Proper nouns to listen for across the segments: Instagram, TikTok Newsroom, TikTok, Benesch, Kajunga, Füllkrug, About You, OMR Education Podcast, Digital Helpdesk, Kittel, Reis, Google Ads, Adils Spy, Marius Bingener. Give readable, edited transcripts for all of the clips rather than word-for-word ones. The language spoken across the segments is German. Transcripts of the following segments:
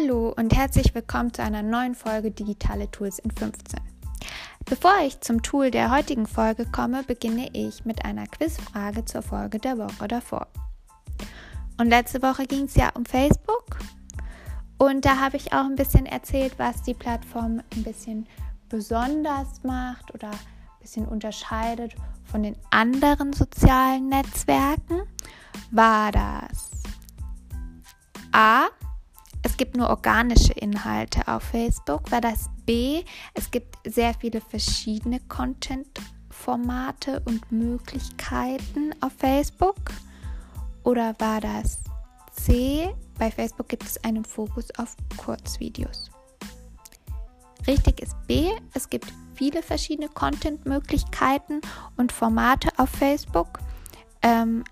Hallo und herzlich willkommen zu einer neuen Folge Digitale Tools in 15. Bevor ich zum Tool der heutigen Folge komme, beginne ich mit einer Quizfrage zur Folge der Woche davor. Und letzte Woche ging es ja um Facebook und da habe ich auch ein bisschen erzählt, was die Plattform ein bisschen besonders macht oder ein bisschen unterscheidet von den anderen sozialen Netzwerken. War das A: Es gibt nur organische Inhalte auf Facebook. War das B: Es gibt sehr viele verschiedene Content-Formate und Möglichkeiten auf Facebook? Oder war das C: Bei Facebook gibt es einen Fokus auf Kurzvideos? Richtig ist B: Es gibt viele verschiedene Content-Möglichkeiten und Formate auf Facebook.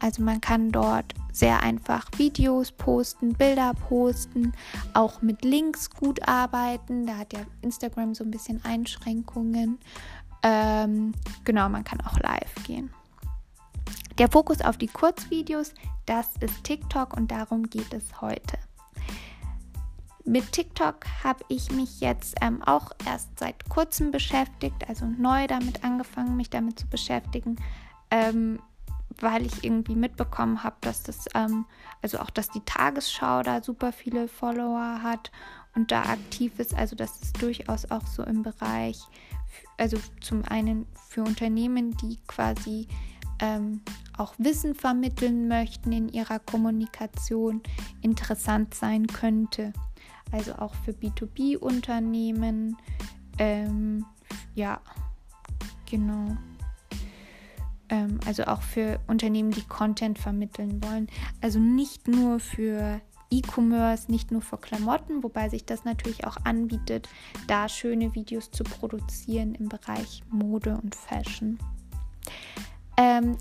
Also man kann dort sehr einfach Videos posten, Bilder posten, auch mit Links gut arbeiten. Da hat ja Instagram so ein bisschen Einschränkungen. Genau, man kann auch live gehen. Der Fokus auf die Kurzvideos, das ist TikTok und darum geht es heute. Mit TikTok habe ich mich jetzt auch erst seit kurzem beschäftigt, also neu damit angefangen, mich damit zu beschäftigen, weil ich irgendwie mitbekommen habe, dass das, dass die Tagesschau da super viele Follower hat und da aktiv ist, also dass es durchaus auch so im Bereich, also zum einen für Unternehmen, die quasi auch Wissen vermitteln möchten in ihrer Kommunikation, interessant sein könnte. Also auch für B2B-Unternehmen, genau. Also auch für Unternehmen, die Content vermitteln wollen. Also nicht nur für E-Commerce, nicht nur für Klamotten, wobei sich das natürlich auch anbietet, da schöne Videos zu produzieren im Bereich Mode und Fashion.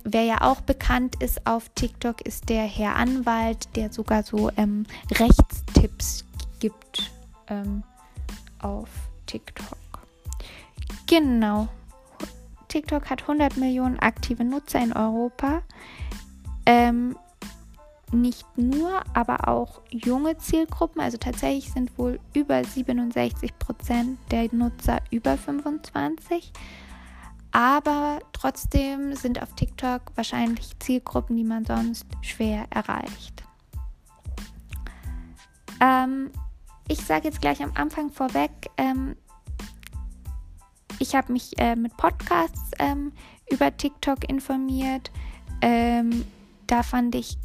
Wer ja auch bekannt ist auf TikTok, ist der Herr Anwalt, der sogar so Rechtstipps gibt auf TikTok. Genau. TikTok hat 100 Millionen aktive Nutzer in Europa. Nicht nur, aber auch junge Zielgruppen. Also tatsächlich sind wohl über 67% der Nutzer über 25. Aber trotzdem sind auf TikTok wahrscheinlich Zielgruppen, die man sonst schwer erreicht. Ich sage jetzt gleich am Anfang vorweg, ich habe mich mit Podcasts über TikTok informiert. Da fand ich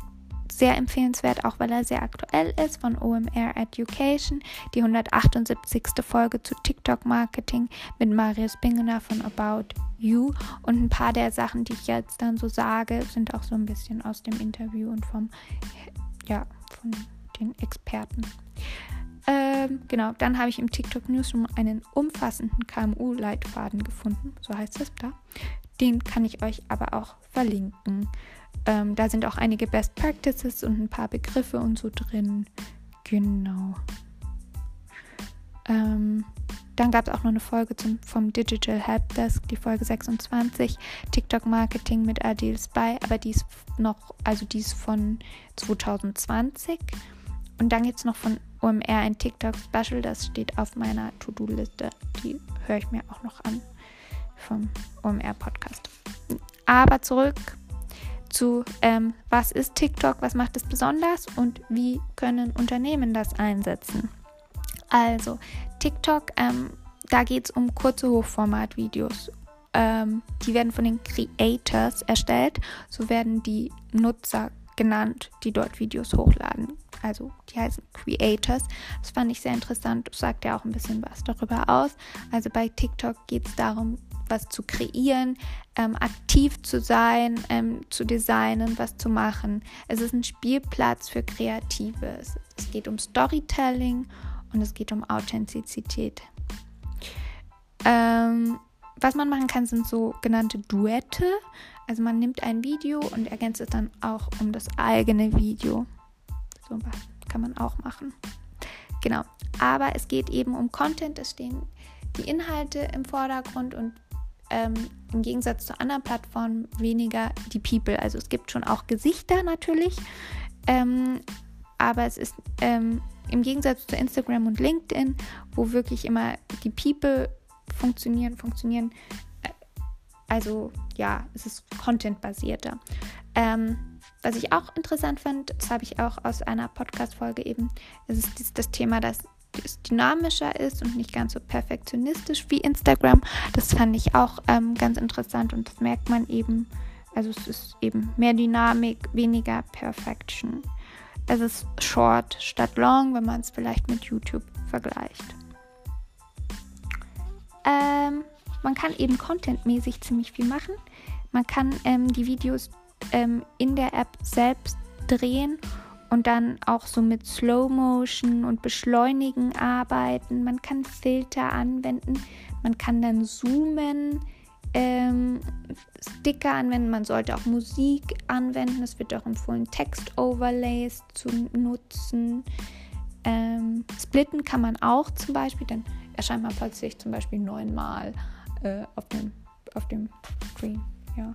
sehr empfehlenswert, auch weil er sehr aktuell ist, von OMR Education, die 178. Folge zu TikTok-Marketing mit Marius Bingener von About You. Und ein paar der Sachen, die ich jetzt dann so sage, sind auch so ein bisschen aus dem Interview und von den Experten. Genau, dann habe ich im TikTok Newsroom einen umfassenden KMU-Leitfaden gefunden, so heißt es da. Den kann ich euch aber auch verlinken. Da sind auch einige Best Practices und ein paar Begriffe und so drin. Genau. Dann gab es auch noch eine Folge vom Digital Helpdesk, die Folge 26, TikTok Marketing mit Adils Spy, aber die ist von 2020. Und dann gibt es noch von OMR ein TikTok-Special, das steht auf meiner To-Do-Liste. Die höre ich mir auch noch an vom OMR-Podcast. Aber zurück zu, was ist TikTok, was macht es besonders und wie können Unternehmen das einsetzen? Also TikTok, da geht es um kurze Hochformat-Videos. Die werden von den Creators erstellt, so werden die Nutzer genannt, die dort Videos hochladen. Also die heißen Creators. Das fand ich sehr interessant. Das sagt ja auch ein bisschen was darüber aus. Also bei TikTok geht es darum, was zu kreieren, aktiv zu sein, zu designen, was zu machen. Es ist ein Spielplatz für Kreative. Es geht um Storytelling und es geht um Authentizität. Was man machen kann, sind sogenannte Duette. Also man nimmt ein Video und ergänzt es dann auch um das eigene Video. So was kann man auch machen. Genau, aber es geht eben um Content, es stehen die Inhalte im Vordergrund und im Gegensatz zu anderen Plattformen weniger die People. Also es gibt schon auch Gesichter natürlich, aber es ist Im Gegensatz zu Instagram und LinkedIn, wo wirklich immer die People funktionieren. Also ja, es ist contentbasierter. Was ich auch interessant fand, das habe ich auch aus einer Podcast-Folge eben, ist das Thema, dass es dynamischer ist und nicht ganz so perfektionistisch wie Instagram. Das fand ich auch ganz interessant und das merkt man eben. Also es ist eben mehr Dynamik, weniger Perfection. Es ist short statt long, wenn man es vielleicht mit YouTube vergleicht. Man kann eben contentmäßig ziemlich viel machen. Man kann die Videos in der App selbst drehen und dann auch so mit Slow Motion und Beschleunigen arbeiten. Man kann Filter anwenden, man kann dann zoomen, Sticker anwenden, man sollte auch Musik anwenden. Es wird auch empfohlen, Text-Overlays zu nutzen. Splitten kann man auch zum Beispiel, dann erscheint man plötzlich zum Beispiel 9-mal auf dem Screen. Ja,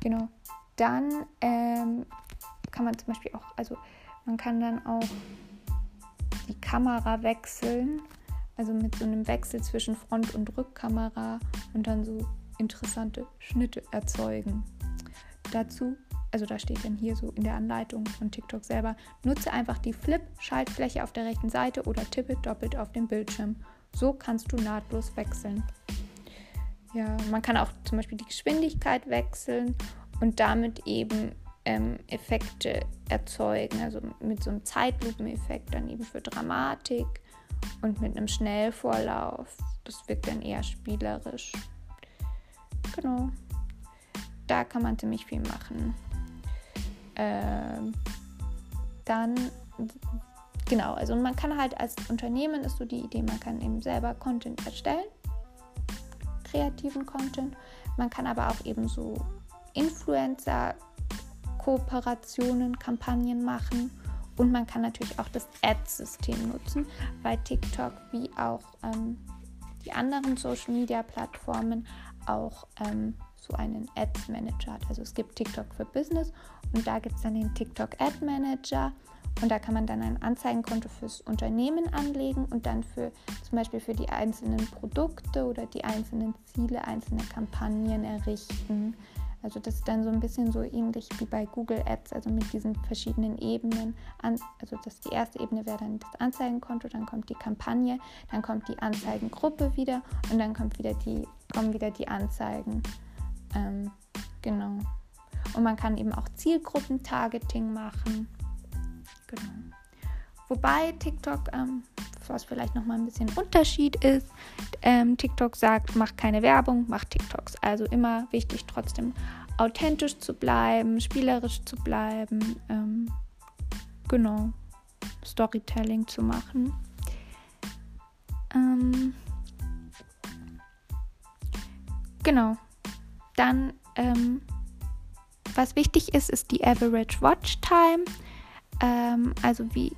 genau. Dann kann man zum Beispiel auch, also man kann dann auch die Kamera wechseln, also mit so einem Wechsel zwischen Front- und Rückkamera und dann so interessante Schnitte erzeugen. Dazu, also da steht dann hier so in der Anleitung von TikTok selber, nutze einfach die Flip-Schaltfläche auf der rechten Seite oder tippe doppelt auf den Bildschirm. So kannst du nahtlos wechseln. Ja, man kann auch zum Beispiel die Geschwindigkeit wechseln und damit eben Effekte erzeugen, also mit so einem Zeitlupeneffekt dann eben für Dramatik und mit einem Schnellvorlauf. Das wirkt dann eher spielerisch. Genau. Da kann man ziemlich viel machen. Dann, genau, also man kann halt als Unternehmen, ist so die Idee, man kann eben selber Content erstellen, kreativen Content. Man kann aber auch eben so Influencer-Kooperationen, Kampagnen machen und man kann natürlich auch das Ad-System nutzen, weil TikTok wie auch die anderen Social-Media-Plattformen auch so einen Ads-Manager hat. Also es gibt TikTok für Business und da gibt es dann den TikTok-Ad-Manager und da kann man dann ein Anzeigenkonto fürs Unternehmen anlegen und dann für zum Beispiel für die einzelnen Produkte oder die einzelnen Ziele, einzelne Kampagnen errichten. Also das ist dann so ein bisschen so ähnlich wie bei Google Ads, also mit diesen verschiedenen Ebenen. Also das, die erste Ebene wäre dann das Anzeigenkonto, dann kommt die Kampagne, dann kommt die Anzeigengruppe wieder und dann kommen wieder die Anzeigen. Genau. Und man kann eben auch Zielgruppentargeting machen. Genau. Wobei TikTok, was vielleicht nochmal ein bisschen Unterschied ist, TikTok sagt, mach keine Werbung, mach TikToks. Also immer wichtig, trotzdem authentisch zu bleiben, spielerisch zu bleiben, genau, Storytelling zu machen. Genau, dann, was wichtig ist, ist die Average Watch Time, also wie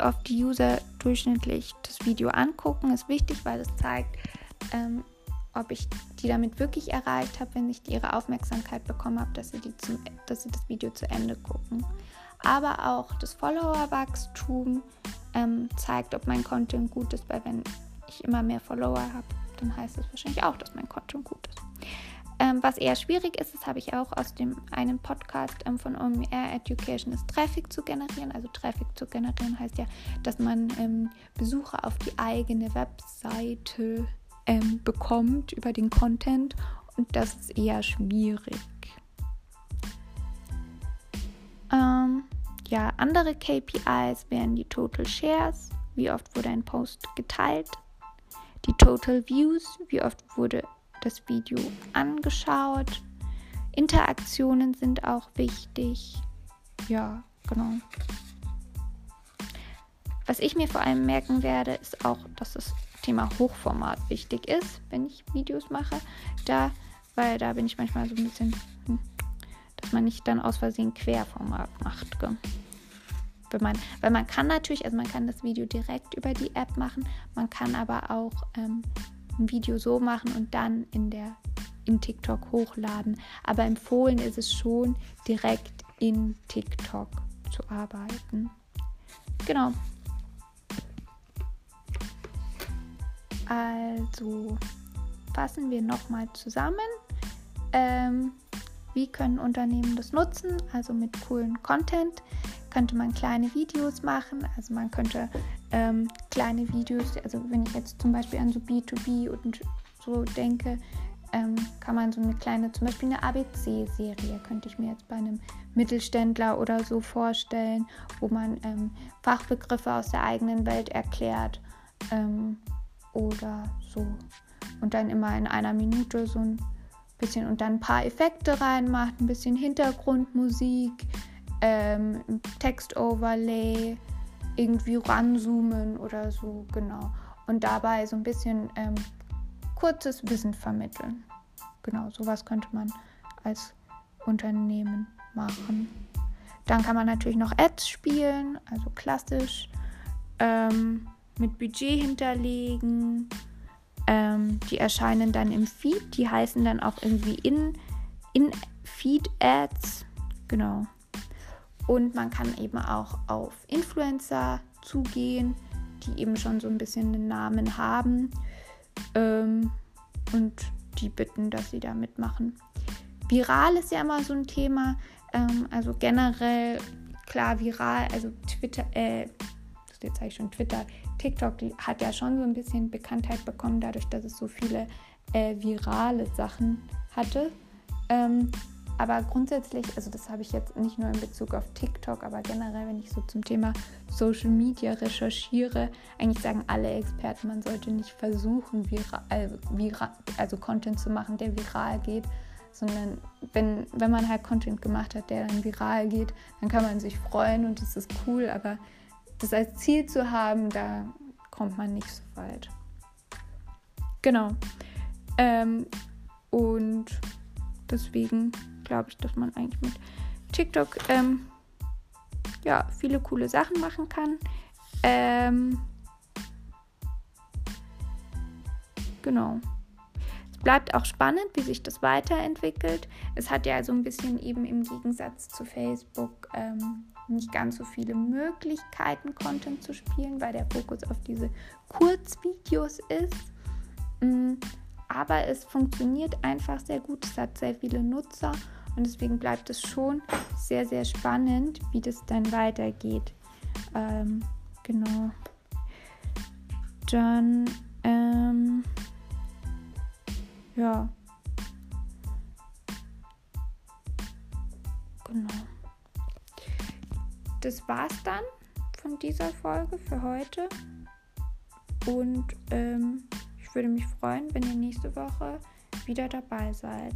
oft die User durchschnittlich das Video angucken, ist wichtig, weil es zeigt, ob ich die damit wirklich erreicht habe, wenn ich ihre Aufmerksamkeit bekommen habe, dass sie das Video zu Ende gucken. Aber auch das Followerwachstum zeigt, ob mein Content gut ist, weil wenn ich immer mehr Follower habe, dann heißt das wahrscheinlich auch, dass mein Content gut ist. Was eher schwierig ist, das habe ich auch aus dem einen Podcast von OMR Education, ist Traffic zu generieren. Also Traffic zu generieren heißt ja, dass man Besucher auf die eigene Webseite bekommt über den Content und das ist eher schwierig. Ja, andere KPIs wären die Total Shares, wie oft wurde ein Post geteilt, die Total Views, wie oft wurde das Video angeschaut. Interaktionen sind auch wichtig. Ja, genau. Was ich mir vor allem merken werde, ist auch, dass das Thema Hochformat wichtig ist, wenn ich Videos mache. Weil da bin ich manchmal so ein bisschen, dass man nicht dann aus Versehen Querformat macht. Gell? Weil man kann natürlich, also man kann das Video direkt über die App machen, man kann aber auch ein Video so machen und dann in TikTok hochladen. Aber empfohlen ist es schon, direkt in TikTok zu arbeiten. Genau, Also fassen wir nochmal zusammen. Wie können Unternehmen das nutzen? Also mit coolen Content könnte man kleine Videos machen. Also man könnte kleine Videos, also wenn ich jetzt zum Beispiel an so B2B und so denke, kann man so eine kleine, zum Beispiel eine ABC-Serie, könnte ich mir jetzt bei einem Mittelständler oder so vorstellen, wo man Fachbegriffe aus der eigenen Welt erklärt oder so. Und dann immer in einer Minute so ein bisschen und dann ein paar Effekte reinmacht, ein bisschen Hintergrundmusik, Text-Overlay, irgendwie ranzoomen oder so, genau. Und dabei so ein bisschen kurzes Wissen vermitteln. Genau, sowas könnte man als Unternehmen machen. Dann kann man natürlich noch Ads spielen, also klassisch, mit Budget hinterlegen. Die erscheinen dann im Feed, die heißen dann auch irgendwie in Feed-Ads, genau. Und man kann eben auch auf Influencer zugehen, die eben schon so ein bisschen einen Namen haben und die bitten, dass sie da mitmachen. Viral ist ja immer so ein Thema, also generell, klar, viral, also Twitter, jetzt habe ich schon Twitter, TikTok hat ja schon so ein bisschen Bekanntheit bekommen, dadurch, dass es so viele virale Sachen hatte. Aber grundsätzlich, also das habe ich jetzt nicht nur in Bezug auf TikTok, aber generell, wenn ich so zum Thema Social Media recherchiere, eigentlich sagen alle Experten, man sollte nicht versuchen, also Content zu machen, der viral geht, sondern wenn man halt Content gemacht hat, der dann viral geht, dann kann man sich freuen und das ist cool, aber das als Ziel zu haben, da kommt man nicht so weit. Genau. Und deswegen glaube ich, dass man eigentlich mit TikTok viele coole Sachen machen kann. Genau. Es bleibt auch spannend, wie sich das weiterentwickelt. Es hat ja so ein bisschen eben im Gegensatz zu Facebook nicht ganz so viele Möglichkeiten, Content zu spielen, weil der Fokus auf diese Kurzvideos ist. Aber es funktioniert einfach sehr gut. Es hat sehr viele Nutzer und deswegen bleibt es schon sehr, sehr spannend, wie das dann weitergeht. Genau. Dann, Genau. Das war's dann von dieser Folge für heute und ich würde mich freuen, wenn ihr nächste Woche wieder dabei seid.